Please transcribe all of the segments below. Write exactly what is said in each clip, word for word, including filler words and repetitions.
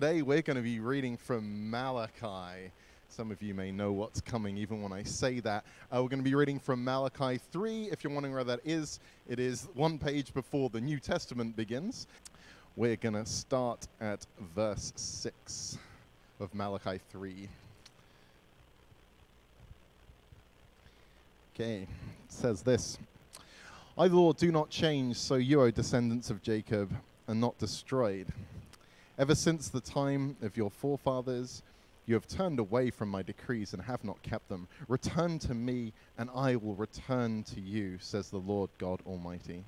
today we're going to be reading from Malachi. Some of you may know what's coming even when I say that. Uh, we're going to be reading from Malachi three. If you're wondering where that is, it is one page before the New Testament begins. We're going to start at verse six of Malachi three. Okay, it says this. I, the Lord, do not change, so you, O descendants of Jacob, are not destroyed. Ever since the time of your forefathers, you have turned away from my decrees and have not kept them. Return to me, and I will return to you, says the Lord God Almighty.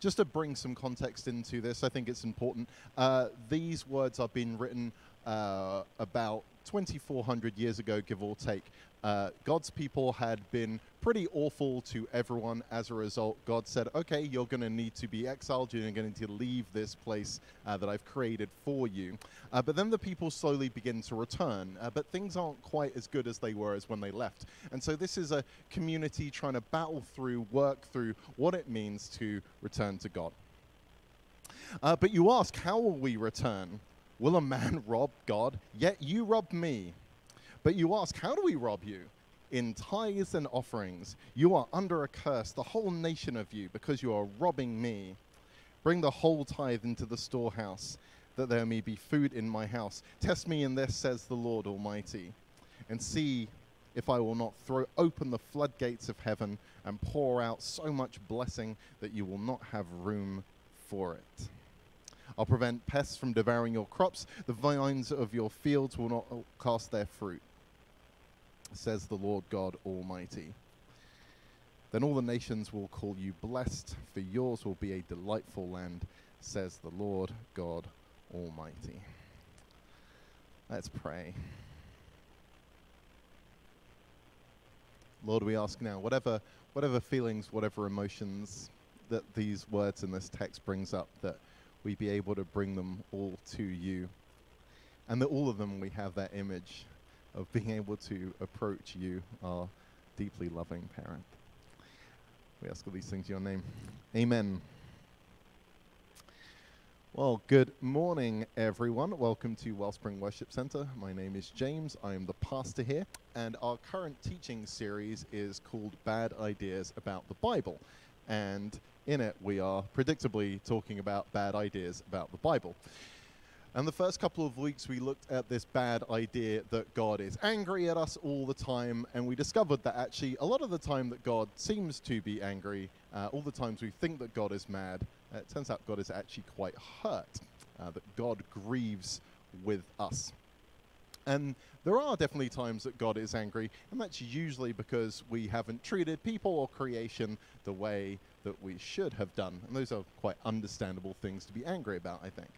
Just to bring some context into this, I think it's important. Uh, these words are being written uh, about twenty-four hundred years ago, give or take. Uh, God's people had been pretty awful to everyone. As a result, God said, okay, you're going to need to be exiled. You're going to need to leave this place uh, that I've created for you. Uh, but then the people slowly begin to return. Uh, but things aren't quite as good as they were as when they left. And so this is a community trying to battle through, work through what it means to return to God. Uh, but you ask, how will we return? Will a man rob God? Yet you rob me. But you ask, how do we rob you? In tithes and offerings. You are under a curse, the whole nation of you, because you are robbing me. Bring the whole tithe into the storehouse, that there may be food in my house. Test me in this, says the Lord Almighty, and see if I will not throw open the floodgates of heaven and pour out so much blessing that you will not have room for it. I'll prevent pests from devouring your crops. The vines of your fields will not cast their fruit, says the Lord God Almighty. Then all the nations will call you blessed, for yours will be a delightful land, says the Lord God Almighty. Let's pray. Lord, we ask now, whatever, whatever feelings, whatever emotions that these words in this text brings up, that we be able to bring them all to you, and that all of them we have that image of being able to approach you, our deeply loving parent. We ask all these things in your name. Amen. Well, good morning, everyone. Welcome to Wellspring Worship Center. My name is James. I am the pastor here, and our current teaching series is called Bad Ideas About the Bible. And in it, we are predictably talking about bad ideas about the Bible. And the first couple of weeks, we looked at this bad idea that God is angry at us all the time, and we discovered that actually a lot of the time that God seems to be angry, uh, all the times we think that God is mad, uh, it turns out God is actually quite hurt, uh, that God grieves with us. And there are definitely times that God is angry, and that's usually because we haven't treated people or creation the way that we should have done. And those are quite understandable things to be angry about, I think.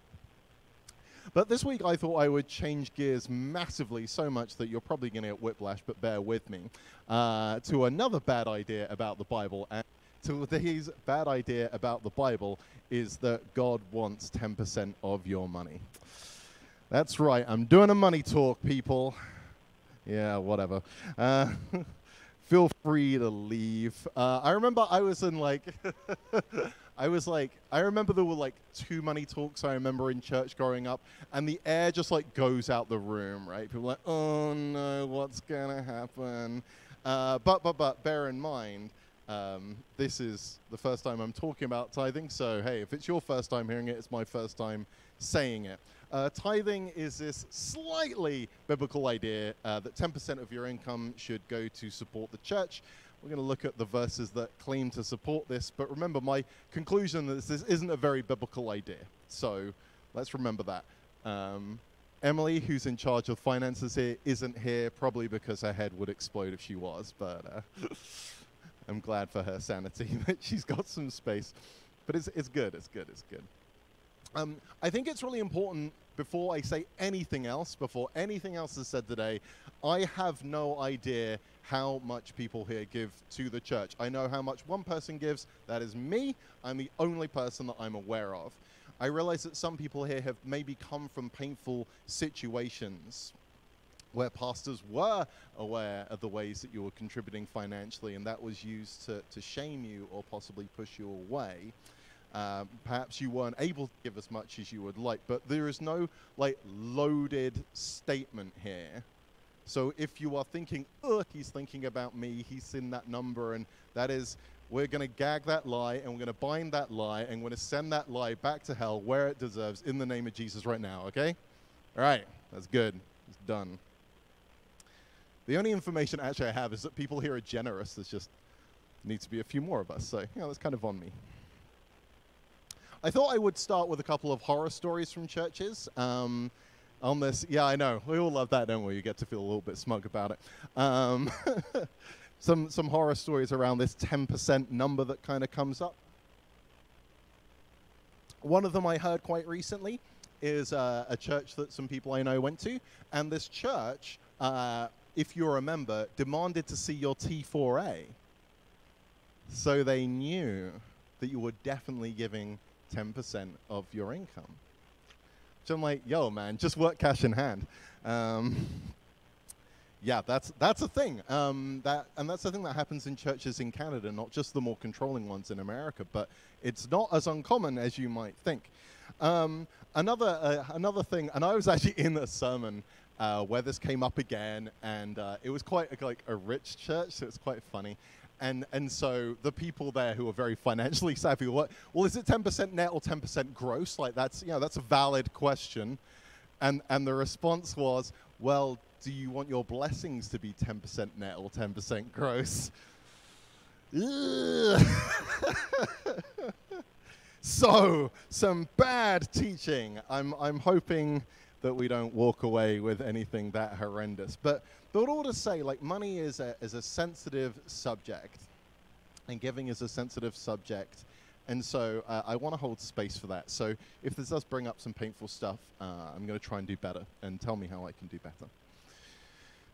But this week I thought I would change gears massively, so much that you're probably going to get whiplash, but bear with me, uh, to another bad idea about the Bible. And today's bad idea about the Bible is that God wants ten percent of your money. That's right, I'm doing a money talk, people. Yeah, whatever. Uh, feel free to leave. Uh, I remember I was in like, I was like, I remember there were like two money talks I remember in church growing up, and the air just like goes out the room, right? People are like, oh no, what's gonna happen? Uh, but, but, but, bear in mind, Um, this is the first time I'm talking about tithing, so hey, if it's your first time hearing it, it's my first time saying it. Uh, tithing is this slightly biblical idea uh, that ten percent of your income should go to support the church. We're going to look at the verses that claim to support this, but remember my conclusion is this isn't a very biblical idea, so let's remember that. Um, Emily, who's in charge of finances here, isn't here, probably because her head would explode if she was, but... Uh, I'm glad for her sanity that she's got some space, but it's, it's good, it's good, it's good. Um, I think it's really important before I say anything else, before anything else is said today, I have no idea how much people here give to the church. I know how much one person gives, that is me. I'm the only person that I'm aware of. I realize that some people here have maybe come from painful situations where pastors were aware of the ways that you were contributing financially, and that was used to, to shame you or possibly push you away. Uh, perhaps you weren't able to give as much as you would like, but there is no like loaded statement here. So if you are thinking, oh, he's thinking about me, he's seen that number, and that is, we're going to gag that lie, and we're going to bind that lie, and we're going to send that lie back to hell where it deserves in the name of Jesus right now, okay? All right, that's good. It's done. The only information actually I have is that people here are generous. There's just needs to be a few more of us, so you know, that's kind of on me. I thought I would start with a couple of horror stories from churches. Um, on this, yeah, I know. We all love that, don't we? You get to feel a little bit smug about it. Um, some, some horror stories around this ten percent number that kind of comes up. One of them I heard quite recently is uh, a church that some people I know went to. And this church, uh, if you remember, demanded to see your T four A. So they knew that you were definitely giving ten percent of your income. So I'm like, yo, man, just work cash in hand. Um, yeah, that's that's a thing. Um, that and that's the thing that happens in churches in Canada, not just the more controlling ones in America, but it's not as uncommon as you might think. Um, another uh, another thing, and I was actually in a sermon uh, where this came up again, and uh, it was quite a, like a rich church, so it's quite funny. And and so the people there who are very financially savvy, what, well, is it ten percent net or ten percent gross? Like that's, you know, that's a valid question. And and the response was, well, do you want your blessings to be ten percent net or ten percent gross? So some bad teaching. I'm I'm hoping that we don't walk away with anything that horrendous. But but all to say, like, money is a, is a sensitive subject, and giving is a sensitive subject, and so uh, I want to hold space for that. So if this does bring up some painful stuff, uh, I'm going to try and do better, and tell me how I can do better.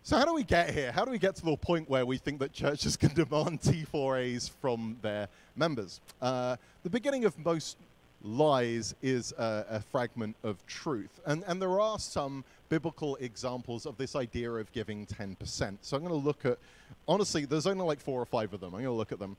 So how do we get here? How do we get to the point where we think that churches can demand T four As from their members? Uh, the beginning of most lies is a, a fragment of truth. And, and there are some biblical examples of this idea of giving ten percent. So I'm going to look at, honestly, there's only like four or five of them. I'm going to look at them.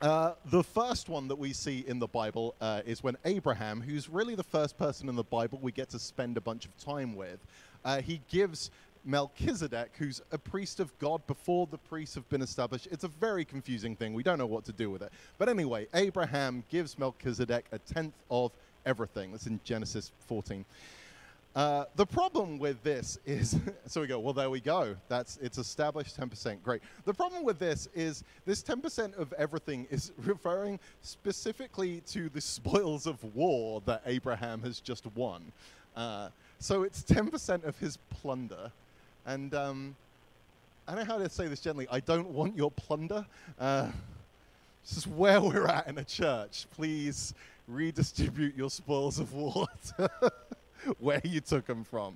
Uh, the first one that we see in the Bible uh, is when Abraham, who's really the first person in the Bible we get to spend a bunch of time with, uh, he gives Melchizedek, who's a priest of God before the priests have been established. It's a very confusing thing. We don't know what to do with it. But anyway, Abraham gives Melchizedek a tenth of everything. That's in Genesis fourteen. Uh, the problem with this is, so we go, well, there we go. That's, it's established ten percent. Great. The problem with this is this ten percent of everything is referring specifically to the spoils of war that Abraham has just won. Uh, so it's ten percent of his plunder. And um, I don't know how to say this gently. I don't want your plunder. Uh, this is where we're at in a church. Please redistribute your spoils of war where you took them from.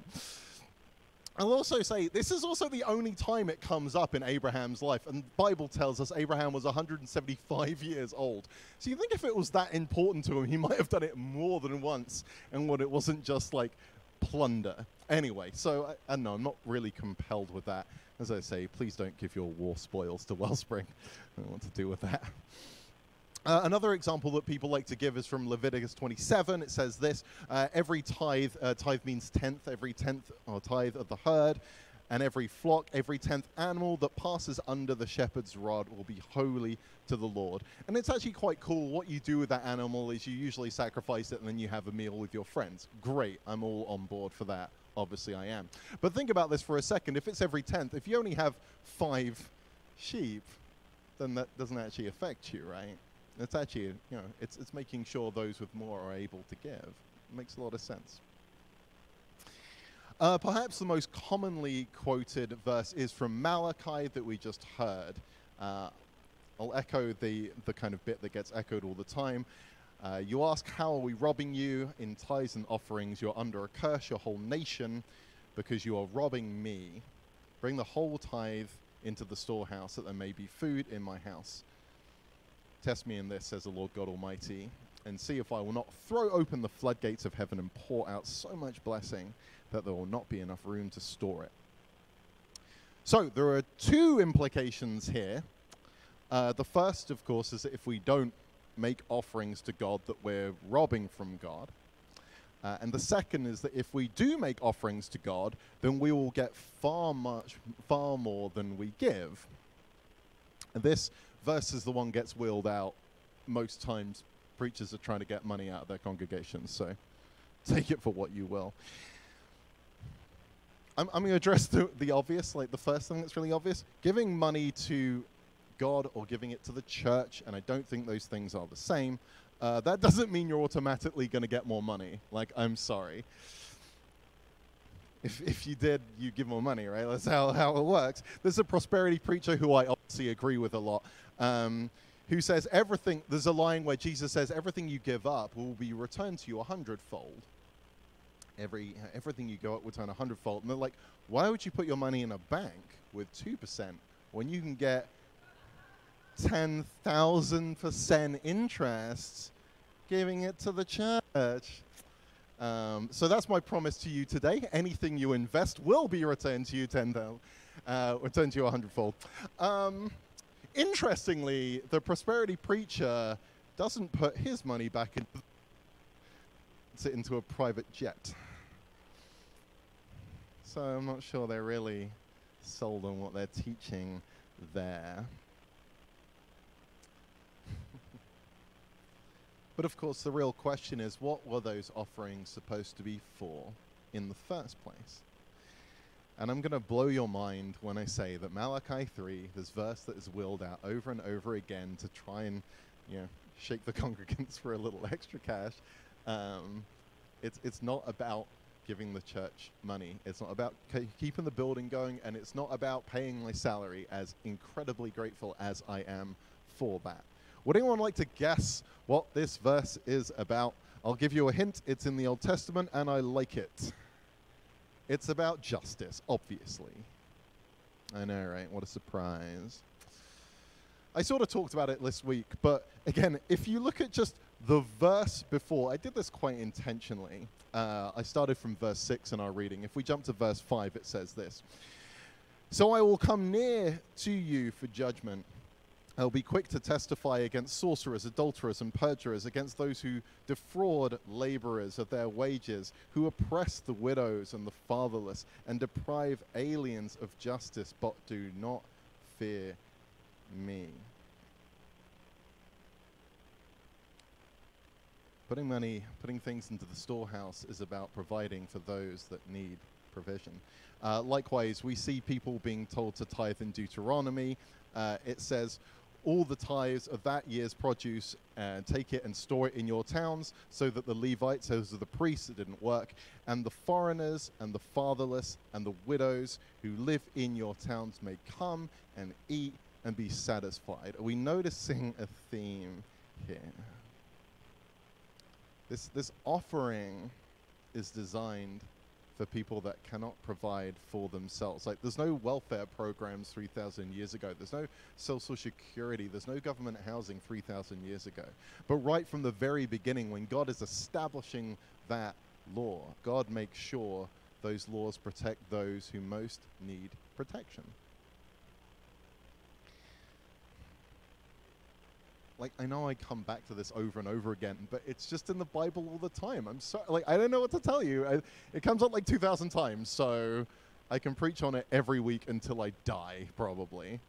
I'll also say this is also the only time it comes up in Abraham's life. And the Bible tells us Abraham was one hundred seventy-five years old. So you think if it was that important to him, he might have done it more than once. And what it wasn't just like plunder. Anyway, so I, I don't know, I'm not really compelled with that. As I say, please don't give your war spoils to Wellspring. I don't want to do with that. Uh, another example that people like to give is from Leviticus twenty-seven. It says this, uh, every tithe, uh, tithe means tenth, every tenth or tithe of the herd, and every flock, every tenth animal that passes under the shepherd's rod will be holy to the Lord. And it's actually quite cool. What you do with that animal is you usually sacrifice it and then you have a meal with your friends. Great. I'm all on board for that. Obviously I am. But think about this for a second. If it's every tenth, if you only have five sheep, then that doesn't actually affect you, right? It's actually, you know, it's, it's making sure those with more are able to give. It makes a lot of sense. Uh, perhaps the most commonly quoted verse is from Malachi that we just heard. Uh, I'll echo the, the kind of bit that gets echoed all the time. Uh, you ask, how are we robbing you? In tithes and offerings, you're under a curse, your whole nation, because you are robbing me. Bring the whole tithe into the storehouse, that there may be food in my house. Test me in this, says the Lord God Almighty, and see if I will not throw open the floodgates of heaven and pour out so much blessing that there will not be enough room to store it. So there are two implications here. Uh, the first, of course, is that if we don't make offerings to God that we're robbing from God. Uh, and the second is that if we do make offerings to God, then we will get far much, far more than we give. And this verse is the one gets wheeled out most times. Preachers are trying to get money out of their congregations, so take it for what you will. I'm, I'm going to address the, the obvious, like the first thing that's really obvious. Giving money to God or giving it to the church, and I don't think those things are the same. Uh, that doesn't mean you're automatically going to get more money. Like, I'm sorry. If if you did, you give more money, right? That's how, how it works. There's a prosperity preacher who I obviously agree with a lot, um, who says everything, there's a line where Jesus says, everything you give up will be returned to you a hundredfold. Every, everything you go up will turn a hundredfold. And they're like, why would you put your money in a bank with two percent when you can get ten thousand percent interest giving it to the church? Um, so that's my promise to you today. Anything you invest will be returned to you ten thousand, uh, returned to you a hundredfold. Um, interestingly, the prosperity preacher doesn't put his money back in, puts it into a private jet. So I'm not sure they're really sold on what they're teaching there. But of course, the real question is, what were those offerings supposed to be for in the first place? And I'm going to blow your mind when I say that Malachi three, this verse that is wheeled out over and over again to try and, you know, shake the congregants for a little extra cash, um, it's, it's not about giving the church money. It's not about keeping the building going, and it's not about paying my salary, as incredibly grateful as I am for that. Would anyone like to guess what this verse is about? I'll give you a hint. It's in the Old Testament, and I like it. It's about justice, obviously. I know, right? What a surprise. I sort of talked about it this week, but again, if you look at just the verse before, I did this quite intentionally. Uh, I started from verse six in our reading. If we jump to verse five, it says this. So I will come near to you for judgment. I'll be quick to testify against sorcerers, adulterers, and perjurers, against those who defraud laborers of their wages, who oppress the widows and the fatherless, and deprive aliens of justice, but do not fear me. Putting money, putting things into the storehouse is about providing for those that need provision. Uh, likewise, we see people being told to tithe in Deuteronomy. Uh, it says, all the tithes of that year's produce, and uh, take it and store it in your towns, so that the Levites, those are the priests that didn't work, and the foreigners and the fatherless and the widows who live in your towns may come and eat and be satisfied. Are we noticing a theme here? This, this offering is designed for people that cannot provide for themselves. Like, there's no welfare programs three thousand years ago. There's no social security. There's no government housing three thousand years ago. But right from the very beginning, when God is establishing that law, God makes sure those laws protect those who most need protection. Like, I know I come back to this over and over again, but it's just in the Bible all the time. I'm sorry, like, I don't know what to tell you. I, it comes up like two thousand times, so I can preach on it every week until I die, probably.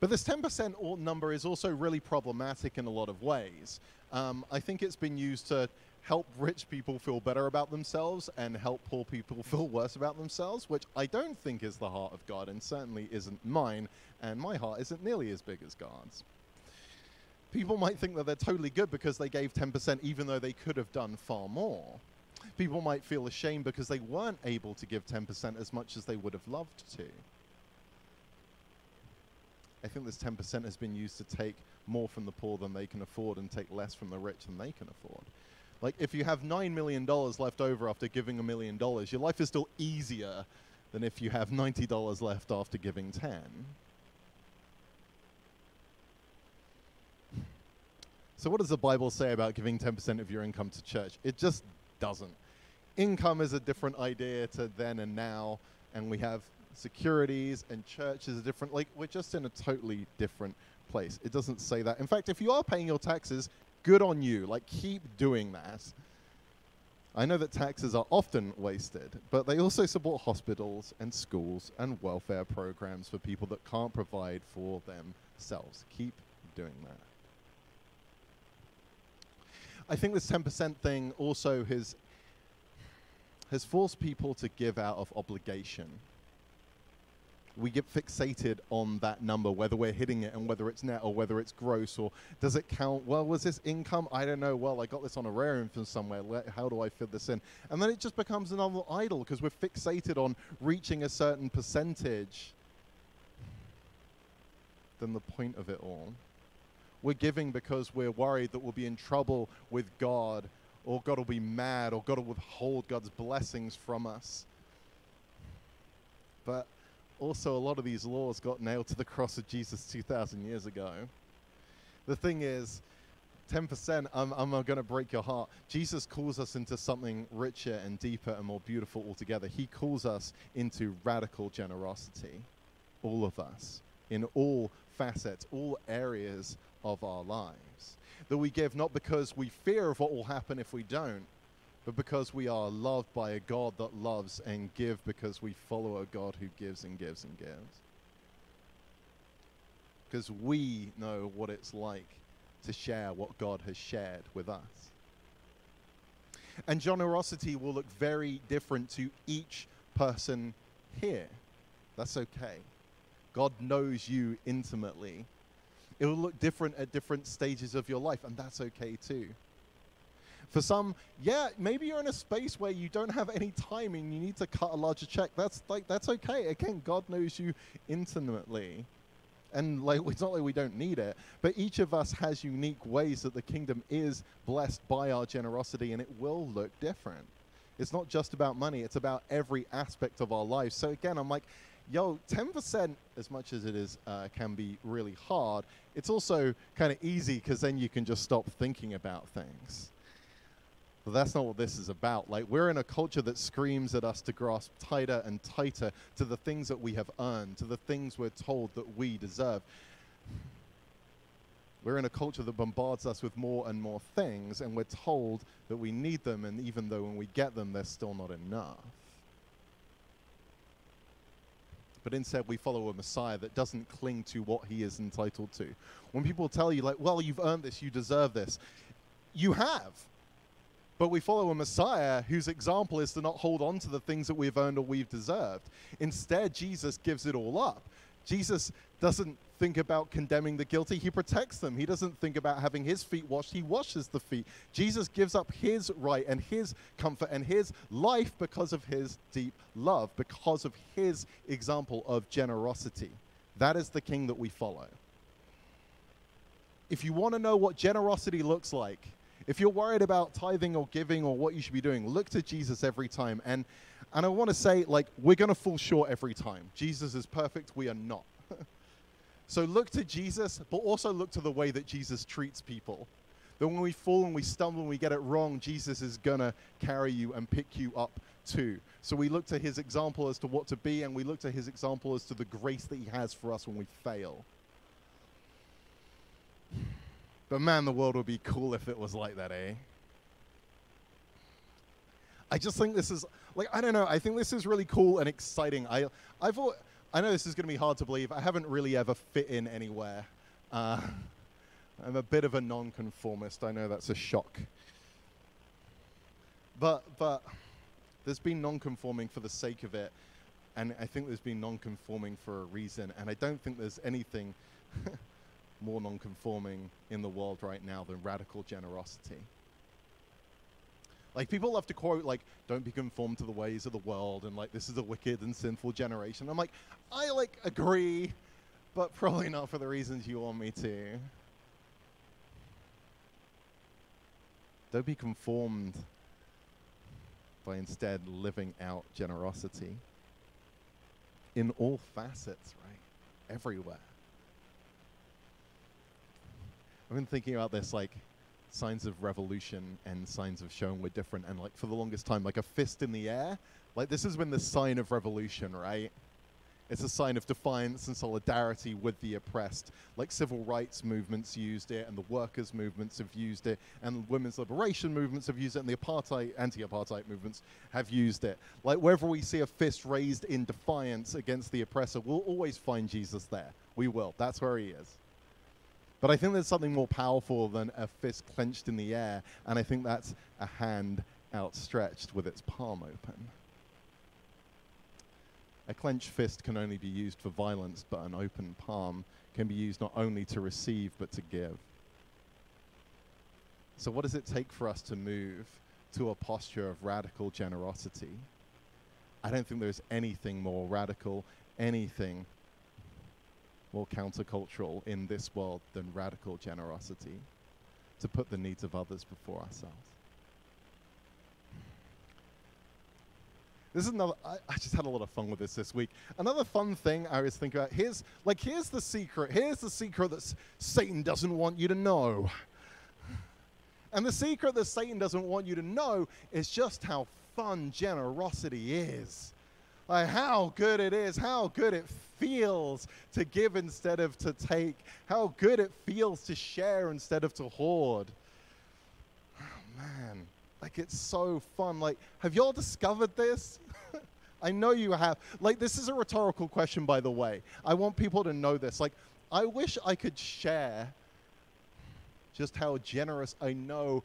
But this ten percent number is also really problematic in a lot of ways. Um, I think it's been used to help rich people feel better about themselves and help poor people feel worse about themselves, which I don't think is the heart of God, and certainly isn't mine, and my heart isn't nearly as big as God's. People might think that they're totally good because they gave ten percent even though they could have done far more. People might feel ashamed because they weren't able to give ten percent as much as they would have loved to. I think this ten percent has been used to take more from the poor than they can afford and take less from the rich than they can afford. Like, if you have nine million dollars left over after giving a million dollars, your life is still easier than if you have ninety dollars left after giving ten. So what does the Bible say about giving ten percent of your income to church? It just doesn't. Income is a different idea to then and now, and we have securities, and church is a different, like, we're just in a totally different place. It doesn't say that. In fact, if you are paying your taxes, good on you. Like, keep doing that. I know that taxes are often wasted, but they also support hospitals and schools and welfare programs for people that can't provide for themselves. Keep doing that. I think this ten percent thing also has, has forced people to give out of obligation. We get fixated on that number, whether we're hitting it and whether it's net or whether it's gross, or does it count? Well, was this income? I don't know. Well, I got this on a rarium from somewhere. How do I fit this in? And then it just becomes another idol because we're fixated on reaching a certain percentage than the point of it all. We're giving because we're worried that we'll be in trouble with God, or God will be mad, or God will withhold God's blessings from us. But also, a lot of these laws got nailed to the cross of Jesus two thousand years ago. The thing is, ten percent, I'm, I'm going to break your heart. Jesus calls us into something richer and deeper and more beautiful altogether. He calls us into radical generosity, all of us, in all facets, all areas of our lives, that we give not because we fear of what will happen if we don't, but because we are loved by a God that loves and give, because we follow a God who gives and gives and gives. Because we know what it's like to share what God has shared with us. And generosity will look very different to each person here. That's okay. God knows you intimately. It will look different at different stages of your life, and that's okay too. For some, yeah, maybe you're in a space where you don't have any time and you need to cut a larger check. That's like that's okay. Again, God knows you intimately. And like it's not like we don't need it, but each of us has unique ways that the kingdom is blessed by our generosity, and it will look different. It's not just about money, it's about every aspect of our lives. So again, I'm like, yo, ten percent, as much as it is, uh, can be really hard, it's also kind of easy because then you can just stop thinking about things. But that's not what this is about. Like, we're in a culture that screams at us to grasp tighter and tighter to the things that we have earned, to the things we're told that we deserve. We're in a culture that bombards us with more and more things, and we're told that we need them, and even though when we get them, they're still not enough. But instead we follow a Messiah that doesn't cling to what he is entitled to. When people tell you, like, well, you've earned this, you deserve this, you have. But we follow a Messiah whose example is to not hold on to the things that we've earned or we've deserved. Instead, Jesus gives it all up. Jesus doesn't think about condemning the guilty. He protects them. He doesn't think about having his feet washed. He washes the feet. Jesus gives up his right and his comfort and his life because of his deep love, because of his example of generosity. That is the king that we follow. If you want to know what generosity looks like, if you're worried about tithing or giving or what you should be doing, look to Jesus every time. And and I want to say, like, we're going to fall short every time. Jesus is perfect. We are not. So look to Jesus, but also look to the way that Jesus treats people. That when we fall and we stumble and we get it wrong, Jesus is going to carry you and pick you up too. So we look to his example as to what to be, and we look to his example as to the grace that he has for us when we fail. But man, the world would be cool if it was like that, eh? I just think this is, like, I don't know, I think this is really cool and exciting. I, I've, I know this is going to be hard to believe. I haven't really ever fit in anywhere. Uh, I'm a bit of a nonconformist. I know that's a shock. But, but there's been nonconforming for the sake of it, and I think there's been nonconforming for a reason, and I don't think there's anything more non-conforming in the world right now than radical generosity. Like, people love to quote, like, don't be conformed to the ways of the world, and, like, this is a wicked and sinful generation. I'm like, I, like, agree, but probably not for the reasons you want me to. Don't be conformed by instead living out generosity in all facets, right? Everywhere. I've been thinking about this, like, signs of revolution and signs of showing we're different, and, like, for the longest time, like, a fist in the air, like, this has been the sign of revolution, right? It's a sign of defiance and solidarity with the oppressed, like civil rights movements used it, and the workers' movements have used it, and women's liberation movements have used it, and the apartheid, anti-apartheid movements have used it. Like wherever we see a fist raised in defiance against the oppressor, we'll always find Jesus there. We will. That's where he is. But I think there's something more powerful than a fist clenched in the air, and I think that's a hand outstretched with its palm open. A clenched fist can only be used for violence, but an open palm can be used not only to receive, but to give. So what does it take for us to move to a posture of radical generosity? I don't think there's anything more radical, anything more countercultural in this world than radical generosity, to put the needs of others before ourselves. This is another, I, I just had a lot of fun with this this week. Another fun thing I was thinking about, here's, like, here's the secret. Here's the secret that Satan doesn't want you to know. And the secret that Satan doesn't want you to know is just how fun generosity is. Like, how good it is, how good it feels to give instead of to take, how good it feels to share instead of to hoard. Oh, man. Like, it's so fun. Like, have y'all discovered this? I know you have. Like, this is a rhetorical question, by the way. I want people to know this. Like, I wish I could share just how generous I know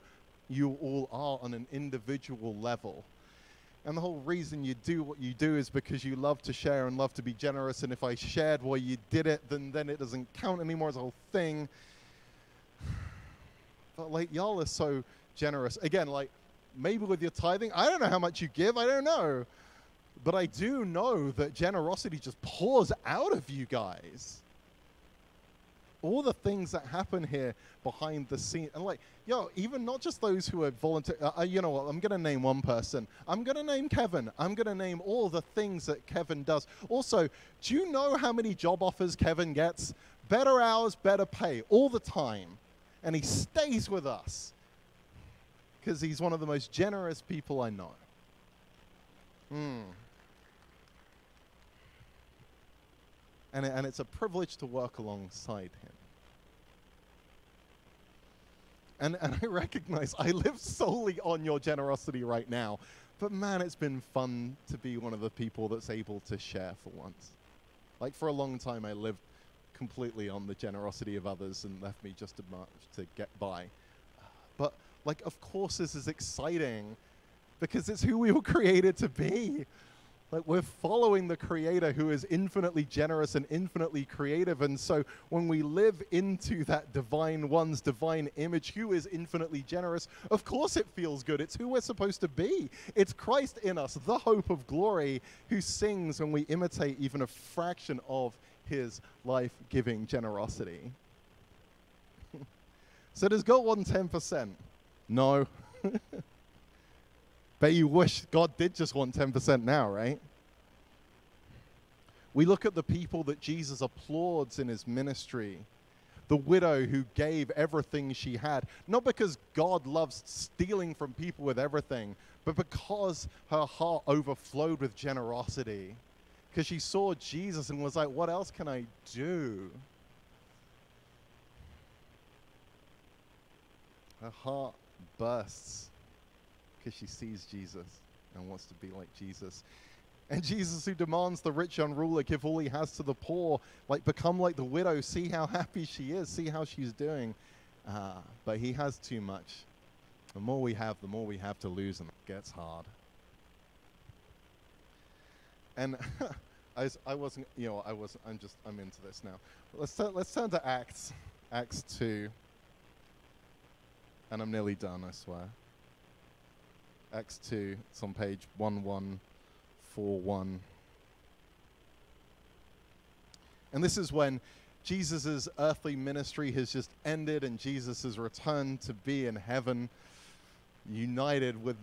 you all are on an individual level. And the whole reason you do what you do is because you love to share and love to be generous. And if I shared why you did it, then, then it doesn't count anymore as a whole thing. But, like, y'all are so generous. Again, like, maybe with your tithing, I don't know how much you give, I don't know. But I do know that generosity just pours out of you guys. All the things that happen here behind the scene. And like, yo, even not just those who are volunteer. Uh, you know what, I'm going to name one person. I'm going to name Kevin. I'm going to name all the things that Kevin does. Also, do you know how many job offers Kevin gets? Better hours, better pay, all the time. And he stays with us, because he's one of the most generous people I know. Mm. And, and it's a privilege to work alongside him. And, and I recognize I live solely on your generosity right now, but man, it's been fun to be one of the people that's able to share for once. Like, for a long time, I lived completely on the generosity of others and left me just much to get by. But like, of course this is exciting, because it's who we were created to be. Like, we're following the Creator who is infinitely generous and infinitely creative. And so when we live into that divine one's divine image, who is infinitely generous, of course it feels good. It's who we're supposed to be. It's Christ in us, the hope of glory, who sings when we imitate even a fraction of his life-giving generosity. So does God want ten percent? No. Bet you wish God did just want ten percent now, right? We look at the people that Jesus applauds in his ministry, the widow who gave everything she had, not because God loves stealing from people with everything, but because her heart overflowed with generosity, because she saw Jesus and was like, what else can I do? Her heart bursts because she sees Jesus and wants to be like Jesus. And Jesus, who demands the rich young ruler give all he has to the poor, like, become like the widow, see how happy she is, see how she's doing. Uh, but he has too much. The more we have, the more we have to lose, and it gets hard. And I, was, I wasn't, you know, I wasn't, I'm just, I'm into this now. Let's, t- let's turn to Acts, Acts two. And I'm nearly done, I swear. Acts two, it's on page eleven forty-one. And this is when Jesus' earthly ministry has just ended and Jesus has returned to be in heaven, united with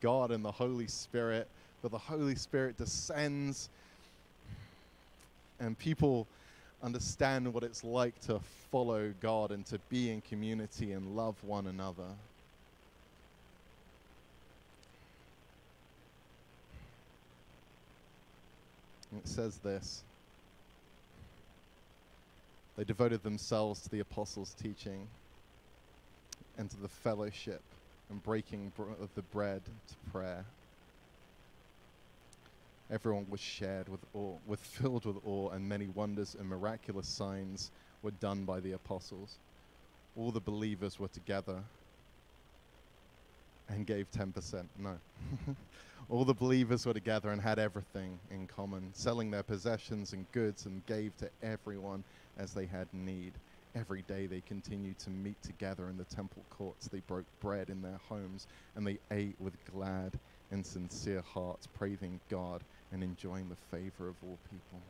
God and the Holy Spirit. But the Holy Spirit descends and people understand what it's like to follow God and to be in community and love one another. And it says this. They devoted themselves to the apostles' teaching and to the fellowship and breaking br- of the bread, to prayer. Everyone was shared with awe, with filled with awe, and many wonders and miraculous signs were done by the apostles. All the believers were together and gave ten percent. No. All the believers were together and had everything in common, selling their possessions and goods, and gave to everyone as they had need. Every day they continued to meet together in the temple courts. They broke bread in their homes, and they ate with glad and sincere hearts, praising God and enjoying the favor of all people.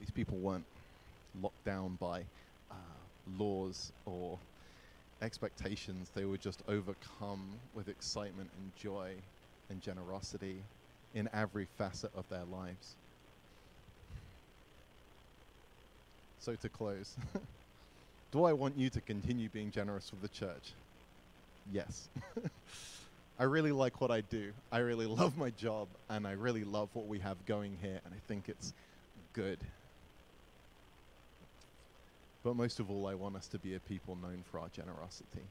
These people weren't locked down by uh, laws or expectations. They were just overcome with excitement and joy and generosity in every facet of their lives. So to close, do I want you to continue being generous with the church? Yes. I really like what I do. I really love my job, and I really love what we have going here, and I think it's good. But most of all, I want us to be a people known for our generosity.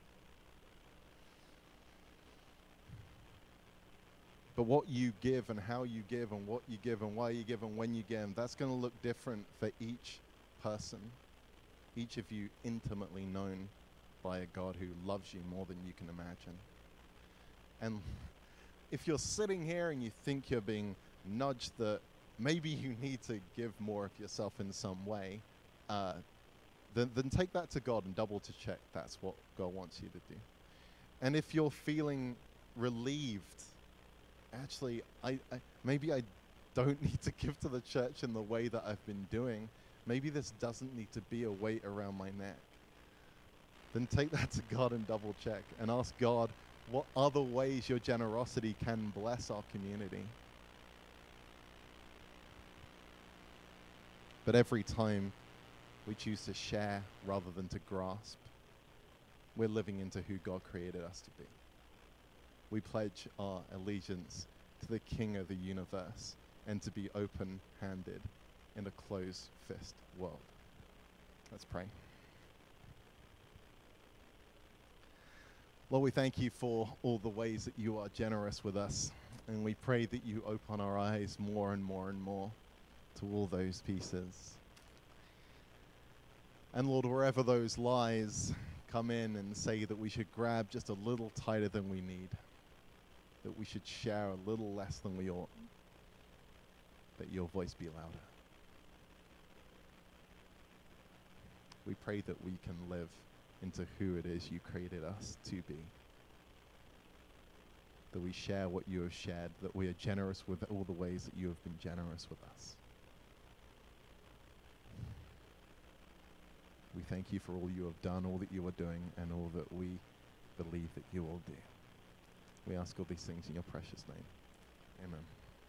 But what you give and how you give and what you give and why you give and when you give, that's going to look different for each person, each of you intimately known by a God who loves you more than you can imagine. And if you're sitting here and you think you're being nudged that maybe you need to give more of yourself in some way, uh, Then, then take that to God and double to check that's what God wants you to do. And if you're feeling relieved, actually, I, I maybe I don't need to give to the church in the way that I've been doing. Maybe this doesn't need to be a weight around my neck. Then take that to God and double check and ask God what other ways your generosity can bless our community. But every time we choose to share rather than to grasp, we're living into who God created us to be. We pledge our allegiance to the King of the universe and to be open-handed in a closed-fist world. Let's pray. Lord, we thank you for all the ways that you are generous with us, and we pray that you open our eyes more and more and more to all those pieces. And Lord, wherever those lies come in and say that we should grab just a little tighter than we need, that we should share a little less than we ought, that your voice be louder. We pray that we can live into who it is you created us to be, that we share what you have shared, that we are generous with all the ways that you have been generous with us. We thank you for all you have done, all that you are doing, and all that we believe that you will do. We ask all these things in your precious name. Amen.